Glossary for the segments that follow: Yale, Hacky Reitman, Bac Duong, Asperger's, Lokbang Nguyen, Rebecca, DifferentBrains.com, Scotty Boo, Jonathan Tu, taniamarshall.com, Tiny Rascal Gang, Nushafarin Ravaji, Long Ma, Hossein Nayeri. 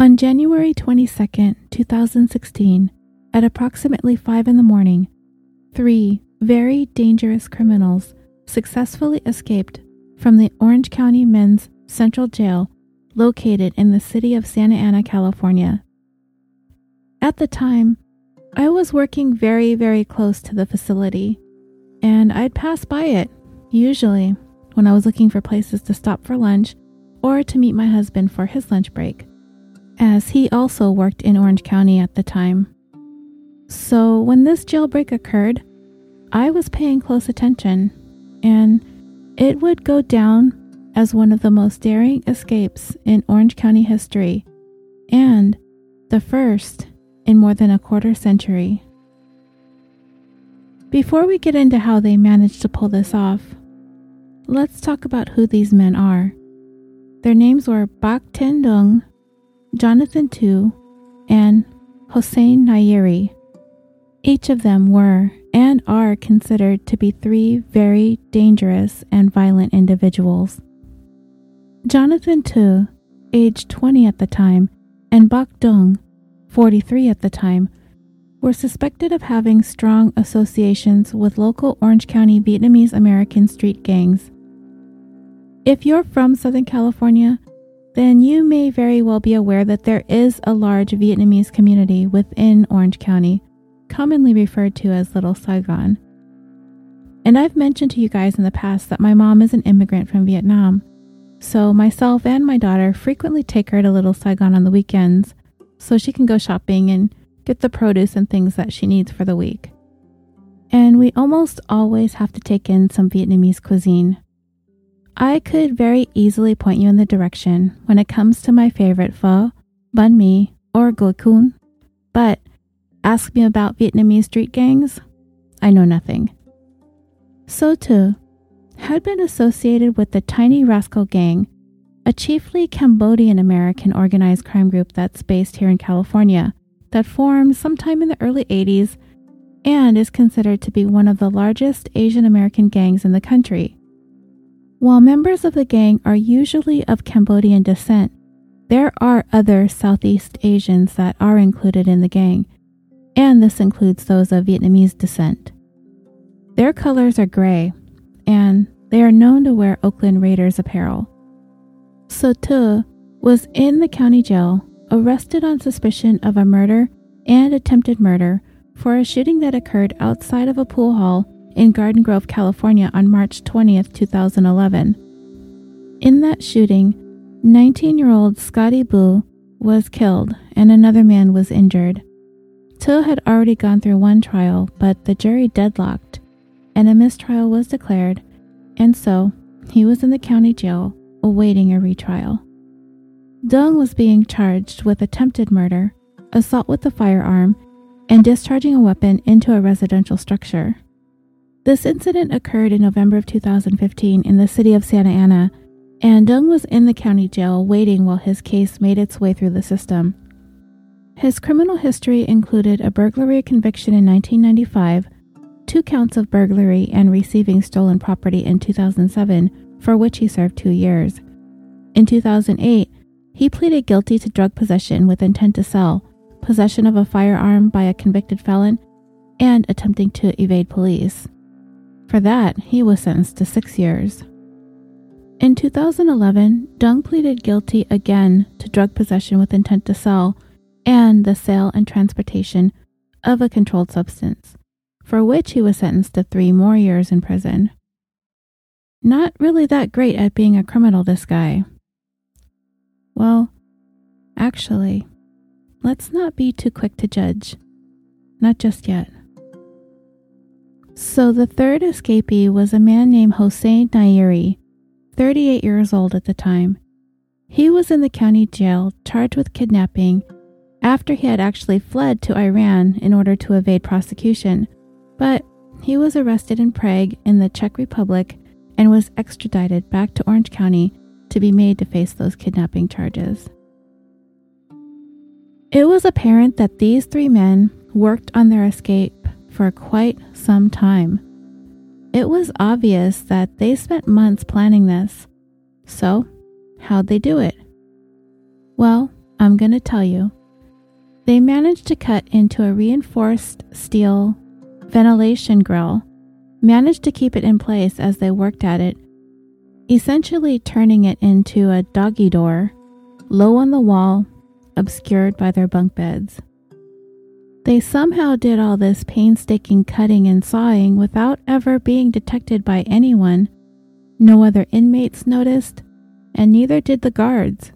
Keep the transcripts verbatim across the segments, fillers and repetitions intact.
On January twenty-second, two thousand sixteen, at approximately five in the morning, three very dangerous criminals successfully escaped from the Orange County Men's Central Jail located in the city of Santa Ana, California. At the time, I was working very, very close to the facility, and I'd pass by it, usually, when I was looking for places to stop for lunch or to meet my husband for his lunch break, as he also worked in Orange County at the time. So when this jailbreak occurred, I was paying close attention, and it would go down as one of the most daring escapes in Orange County history, and the first in more than a quarter century. Before we get into how they managed to pull this off, let's talk about who these men are. Their names were Bac Duong, Jonathan Tu, and Hossein Nayeri. Each of them were and are considered to be three very dangerous and violent individuals. Jonathan Tu, aged twenty at the time, and Bac Duong, forty-three at the time, were suspected of having strong associations with local Orange County Vietnamese American street gangs. If you're from Southern California, then you may very well be aware that there is a large Vietnamese community within Orange County, commonly referred to as Little Saigon. And I've mentioned to you guys in the past that my mom is an immigrant from Vietnam, so myself and my daughter frequently take her to Little Saigon on the weekends so she can go shopping and get the produce and things that she needs for the week. And we almost always have to take in some Vietnamese cuisine. I could very easily point you in the direction when it comes to my favorite pho, banh mi, or goi kun, but ask me about Vietnamese street gangs, I know nothing. So Tu had been associated with the Tiny Rascal Gang, a chiefly Cambodian-American organized crime group that's based here in California, that formed sometime in the early eighties and is considered to be one of the largest Asian-American gangs in the country. While members of the gang are usually of Cambodian descent, there are other Southeast Asians that are included in the gang, and this includes those of Vietnamese descent. Their colors are gray, and they are known to wear Oakland Raiders apparel. So Tu was in the county jail, arrested on suspicion of a murder and attempted murder for a shooting that occurred outside of a pool hall in Garden Grove, California on March twentieth, two thousand eleven. In that shooting, nineteen-year-old Scotty Boo was killed and another man was injured. Tu had already gone through one trial, but the jury deadlocked and a mistrial was declared, and so he was in the county jail awaiting a retrial. Duong was being charged with attempted murder, assault with a firearm, and discharging a weapon into a residential structure. This incident occurred in November of two thousand fifteen in the city of Santa Ana, and Duong was in the county jail waiting while his case made its way through the system. His criminal history included a burglary conviction in nineteen ninety-five, two counts of burglary and receiving stolen property in two thousand seven, for which he served two years. In two thousand eight, he pleaded guilty to drug possession with intent to sell, possession of a firearm by a convicted felon, and attempting to evade police. For that, he was sentenced to six years. In two thousand eleven, Duong pleaded guilty again to drug possession with intent to sell and the sale and transportation of a controlled substance, for which he was sentenced to three more years in prison. Not really that great at being a criminal, this guy. Well, actually, let's not be too quick to judge. Not just yet. So the third escapee was a man named Hossein Nayeri, thirty-eight years old at the time. He was in the county jail charged with kidnapping after he had actually fled to Iran in order to evade prosecution, but he was arrested in Prague in the Czech Republic and was extradited back to Orange County to be made to face those kidnapping charges. It was apparent that these three men worked on their escape for quite some time. It was obvious that they spent months planning this. So, how'd they do it? Well, I'm going to tell you. They managed to cut into a reinforced steel ventilation grill, managed to keep it in place as they worked at it, essentially turning it into a doggy door, low on the wall, obscured by their bunk beds. They somehow did all this painstaking cutting and sawing without ever being detected by anyone. No other inmates noticed, and neither did the guards.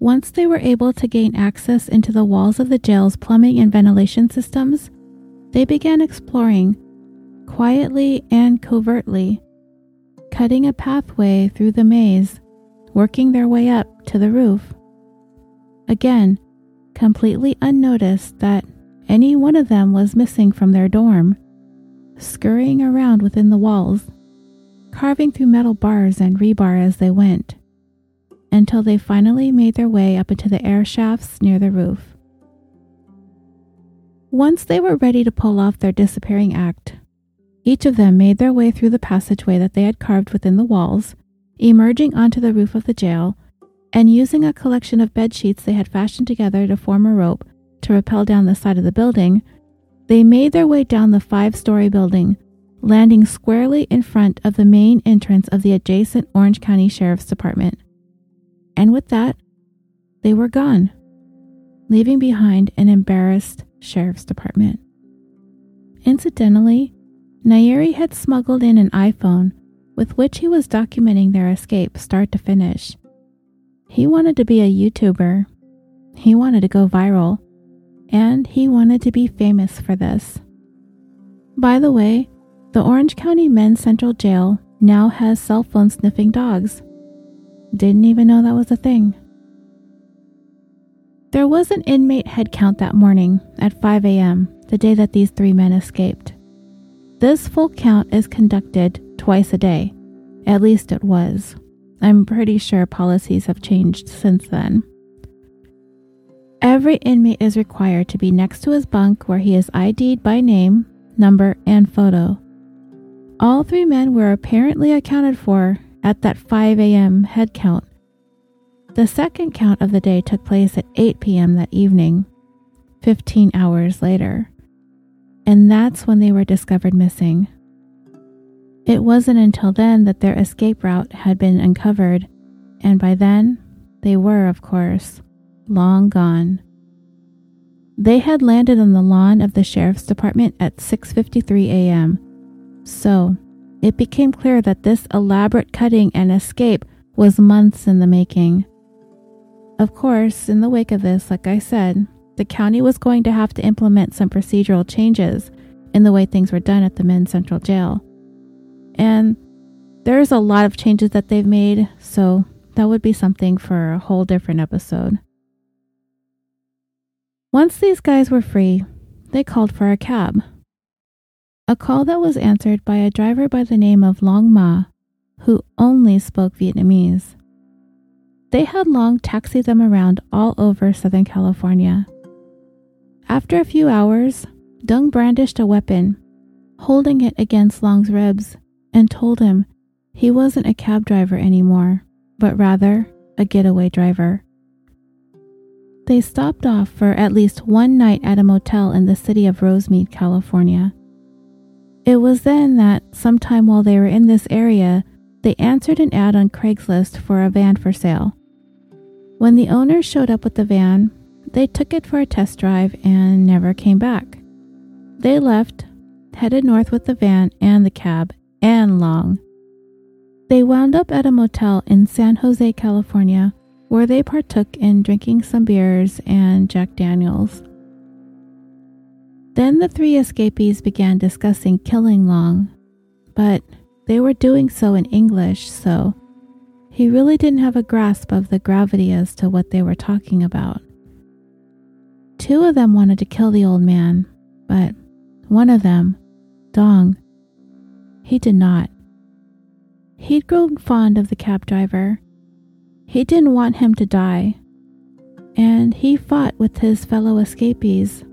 Once they were able to gain access into the walls of the jail's plumbing and ventilation systems, they began exploring, quietly and covertly, cutting a pathway through the maze, working their way up to the roof. Again, completely unnoticed that any one of them was missing from their dorm, scurrying around within the walls, carving through metal bars and rebar as they went, until they finally made their way up into the air shafts near the roof. Once they were ready to pull off their disappearing act, each of them made their way through the passageway that they had carved within the walls, emerging onto the roof of the jail, and using a collection of bed sheets they had fashioned together to form a rope to rappel down the side of the building, they made their way down the five-story building, landing squarely in front of the main entrance of the adjacent Orange County Sheriff's Department. And with that, they were gone, leaving behind an embarrassed Sheriff's Department. Incidentally, Nayeri had smuggled in an iPhone with which he was documenting their escape start to finish. He wanted to be a YouTuber, he wanted to go viral, and he wanted to be famous for this. By the way, the Orange County Men's Central Jail now has cell phone sniffing dogs. Didn't even know that was a thing. There was an inmate head count that morning at five a.m., the day that these three men escaped. This full count is conducted twice a day, at least it was. I'm pretty sure policies have changed since then. Every inmate is required to be next to his bunk where he is I D'd by name, number, and photo. All three men were apparently accounted for at that five a.m. head count. The second count of the day took place at eight p.m. that evening, fifteen hours later. And that's when they were discovered missing. It wasn't until then that their escape route had been uncovered, and by then, they were, of course, long gone. They had landed on the lawn of the sheriff's department at six fifty-three a.m., so it became clear that this elaborate cutting and escape was months in the making. Of course, in the wake of this, like I said, the county was going to have to implement some procedural changes in the way things were done at the Men's Central Jail. And there's a lot of changes that they've made, so that would be something for a whole different episode. Once these guys were free, they called for a cab. A call that was answered by a driver by the name of Long Ma, who only spoke Vietnamese. They had Long taxi them around all over Southern California. After a few hours, Dung brandished a weapon, holding it against Long's ribs, and told him he wasn't a cab driver anymore, but rather a getaway driver. They stopped off for at least one night at a motel in the city of Rosemead, California. It was then that, sometime while they were in this area, they answered an ad on Craigslist for a van for sale. When the owner showed up with the van, they took it for a test drive and never came back. They left, headed north with the van and the cab, and Long. They wound up at a motel in San Jose, California, where they partook in drinking some beers and Jack Daniels. Then the three escapees began discussing killing Long, but they were doing so in English, so he really didn't have a grasp of the gravity as to what they were talking about. Two of them wanted to kill the old man, but one of them, Dong, he did not. He'd grown fond of the cab driver. He didn't want him to die. And he fought with his fellow escapees.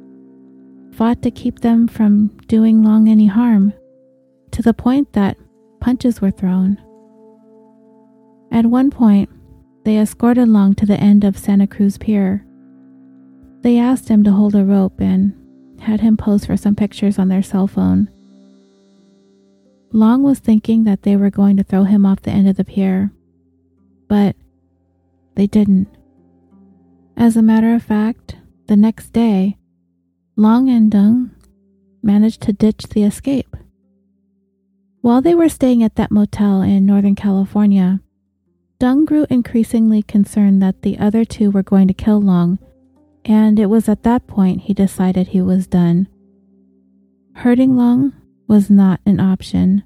Fought to keep them from doing Long any harm, to the point that punches were thrown. At one point, they escorted Long to the end of Santa Cruz Pier. They asked him to hold a rope and had him pose for some pictures on their cell phone. Long was thinking that they were going to throw him off the end of the pier, but they didn't. As a matter of fact, the next day, Long and Dung managed to ditch the escape. While they were staying at that motel in Northern California, Dung grew increasingly concerned that the other two were going to kill Long, and it was at that point he decided he was done. Hurting Long was not an option,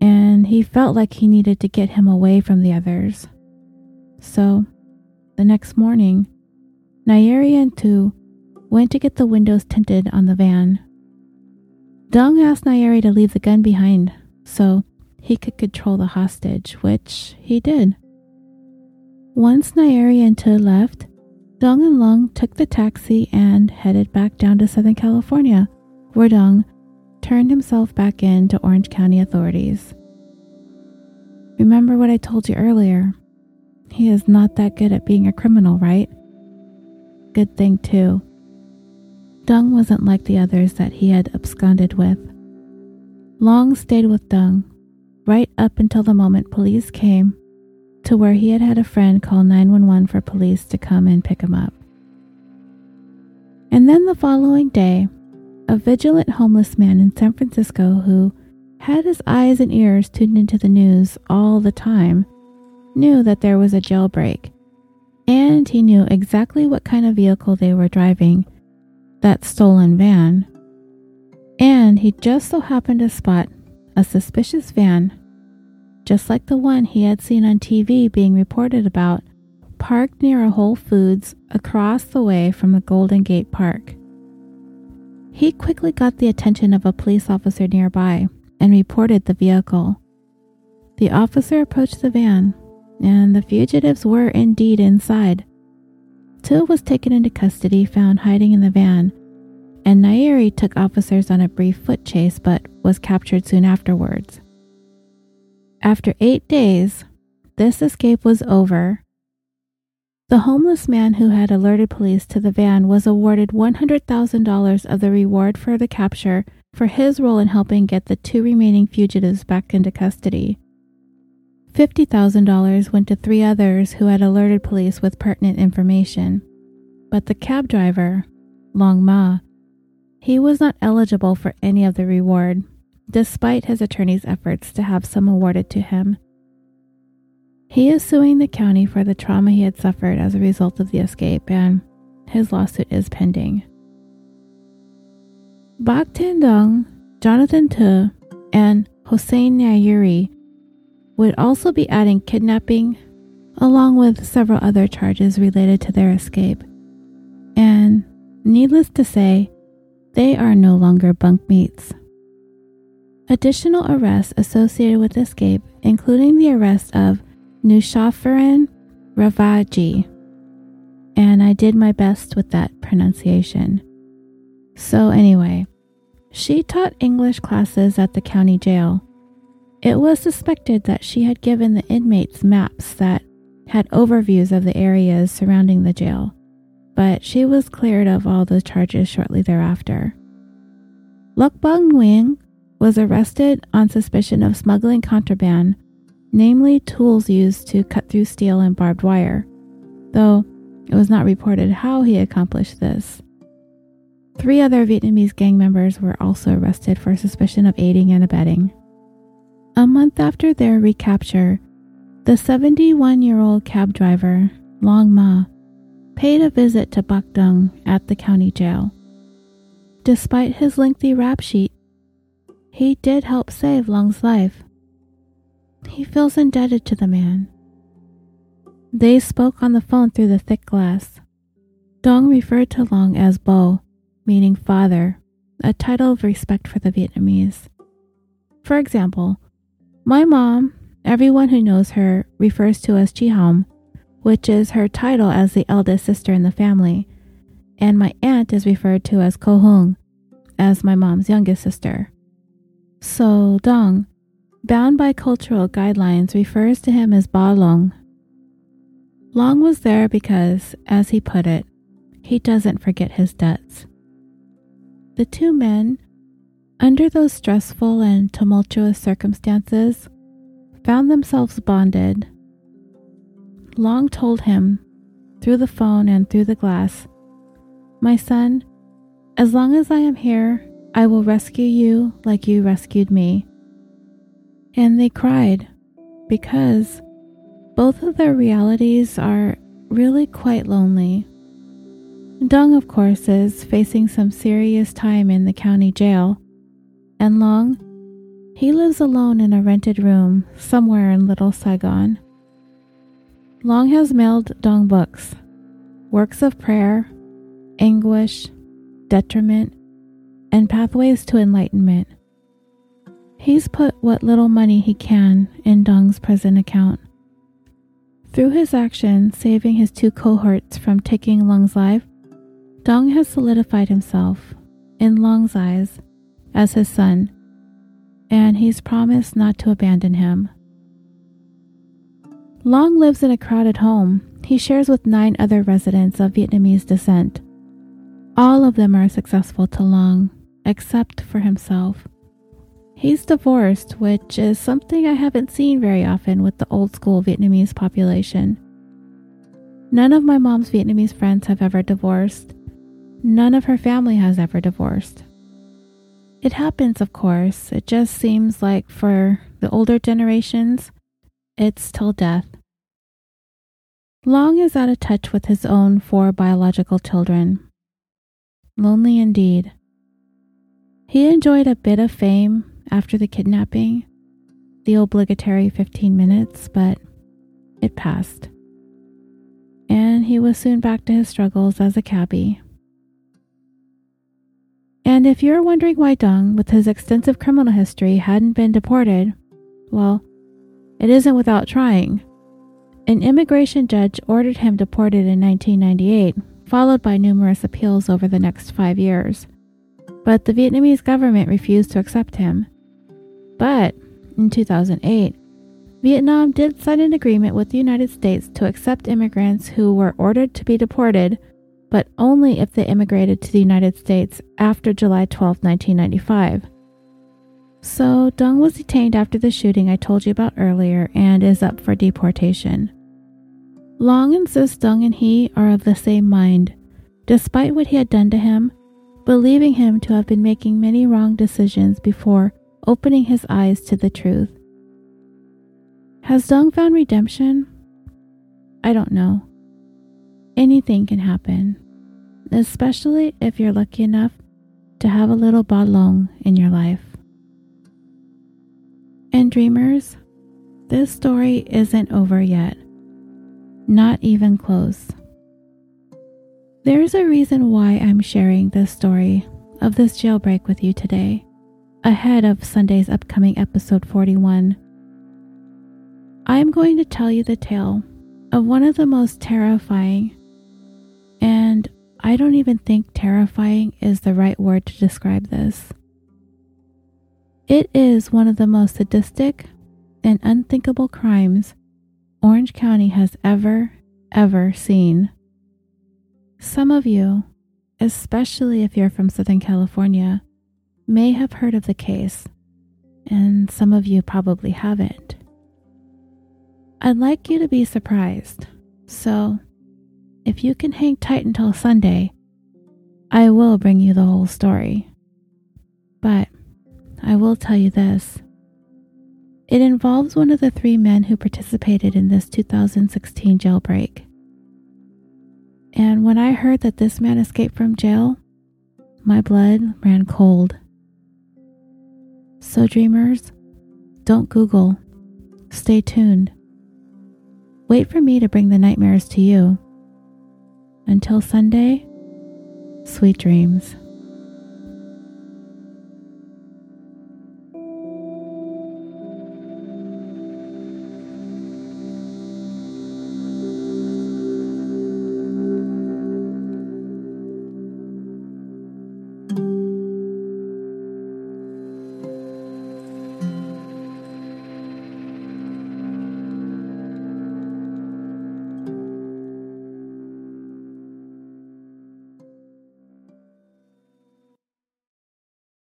and he felt like he needed to get him away from the others. So, the next morning, Nayeri and Tu went to get the windows tinted on the van. Dung asked Nayeri to leave the gun behind so he could control the hostage, which he did. Once Nayeri and Tu left, Dung and Long took the taxi and headed back down to Southern California, where Dung turned himself back in to Orange County authorities. Remember what I told you earlier? He is not that good at being a criminal, right? Good thing, too. Dung wasn't like the others that he had absconded with. Long stayed with Dung, right up until the moment police came to where he had had a friend call nine one one for police to come and pick him up. And then the following day, a vigilant homeless man in San Francisco who had his eyes and ears tuned into the news all the time knew that there was a jailbreak, and he knew exactly what kind of vehicle they were driving, that stolen van, and he just so happened to spot a suspicious van, just like the one he had seen on T V being reported about, parked near a Whole Foods across the way from the Golden Gate Park. He quickly got the attention of a police officer nearby and reported the vehicle. The officer approached the van, and the fugitives were indeed inside. Tu was taken into custody, found hiding in the van, and Nayeri took officers on a brief foot chase but was captured soon afterwards. After eight days, this escape was over. The homeless man who had alerted police to the van was awarded one hundred thousand dollars of the reward for the capture for his role in helping get the two remaining fugitives back into custody. fifty thousand dollars went to three others who had alerted police with pertinent information. But the cab driver, Long Ma, he was not eligible for any of the reward, despite his attorney's efforts to have some awarded to him. He is suing the county for the trauma he had suffered as a result of the escape, and his lawsuit is pending. Bac Duong, Jonathan Tu, and Hossein Nayeri would also be adding kidnapping, along with several other charges related to their escape. And needless to say, they are no longer bunkmates. Additional arrests associated with the escape, including the arrest of Nushafarin Ravaji. And I did my best with that pronunciation. So anyway, she taught English classes at the county jail. It was suspected that she had given the inmates maps that had overviews of the areas surrounding the jail, but she was cleared of all the charges shortly thereafter. Lokbang Nguyen was arrested on suspicion of smuggling contraband, namely tools used to cut through steel and barbed wire, though it was not reported how he accomplished this. Three other Vietnamese gang members were also arrested for suspicion of aiding and abetting. A month after their recapture, the seventy-one-year-old cab driver, Long Ma, paid a visit to Bac Duong at the county jail. Despite his lengthy rap sheet, he did help save Long's life. He feels indebted to the man. They spoke on the phone through the thick glass. Duong referred to Long as Bo, meaning father, a title of respect for the Vietnamese. For example, my mom, everyone who knows her, refers to as Chi Hom, which is her title as the eldest sister in the family, and my aunt is referred to as Ko Hung, as my mom's youngest sister. So Duong, bound by cultural guidelines, refers to him as Ba Long, Long was there because, as he put it, he doesn't forget his debts. The two men, under those stressful and tumultuous circumstances, found themselves bonded. Long told him, through the phone and through the glass, "My son, as long as I am here, I will rescue you like you rescued me." And they cried, because both of their realities are really quite lonely. Duong, of course, is facing some serious time in the county jail, and Long, he lives alone in a rented room somewhere in Little Saigon. Long has mailed Duong books, works of prayer, anguish, detriment, and pathways to enlightenment. He's put what little money he can in Duong's prison account. Through his action saving his two cohorts from taking Long's life, Duong has solidified himself, in Long's eyes, as his son, and he's promised not to abandon him. Long lives in a crowded home he shares with nine other residents of Vietnamese descent. All of them are successful to Long, except for himself. He's divorced, which is something I haven't seen very often with the old school Vietnamese population. None of my mom's Vietnamese friends have ever divorced. None of her family has ever divorced. It happens, of course. It just seems like for the older generations, it's till death. Long is out of touch with his own four biological children. Lonely indeed. He enjoyed a bit of fame after the kidnapping, the obligatory fifteen minutes, but it passed. And he was soon back to his struggles as a cabbie. And if you're wondering why Duong, with his extensive criminal history, hadn't been deported, well, it isn't without trying. An immigration judge ordered him deported in nineteen ninety-eight, followed by numerous appeals over the next five years. But the Vietnamese government refused to accept him. But in two thousand eight, Vietnam did sign an agreement with the United States to accept immigrants who were ordered to be deported, but only if they immigrated to the United States after July twelfth, nineteen ninety-five. So Duong was detained after the shooting I told you about earlier and is up for deportation. Long insists Duong and he are of the same mind, despite what he had done to him, believing him to have been making many wrong decisions before opening his eyes to the truth. Has Duong found redemption? I don't know. Anything can happen, especially if you're lucky enough to have a little Ba Long in your life. And dreamers, this story isn't over yet. Not even close. There's a reason why I'm sharing this story of this jailbreak with you today, ahead of Sunday's upcoming episode forty-one. I'm going to tell you the tale of one of the most terrifying, and I don't even think terrifying is the right word to describe this. It is one of the most sadistic and unthinkable crimes Orange County has ever, ever seen. Some of you, especially if you're from Southern California, may have heard of the case, and some of you probably haven't. I'd like you to be surprised, so if you can hang tight until Sunday, I will bring you the whole story. But I will tell you this. It involves one of the three men who participated in this two thousand sixteen jailbreak. And when I heard that this man escaped from jail, my blood ran cold. So dreamers, don't Google. Stay tuned. Wait for me to bring the nightmares to you. Until Sunday, sweet dreams.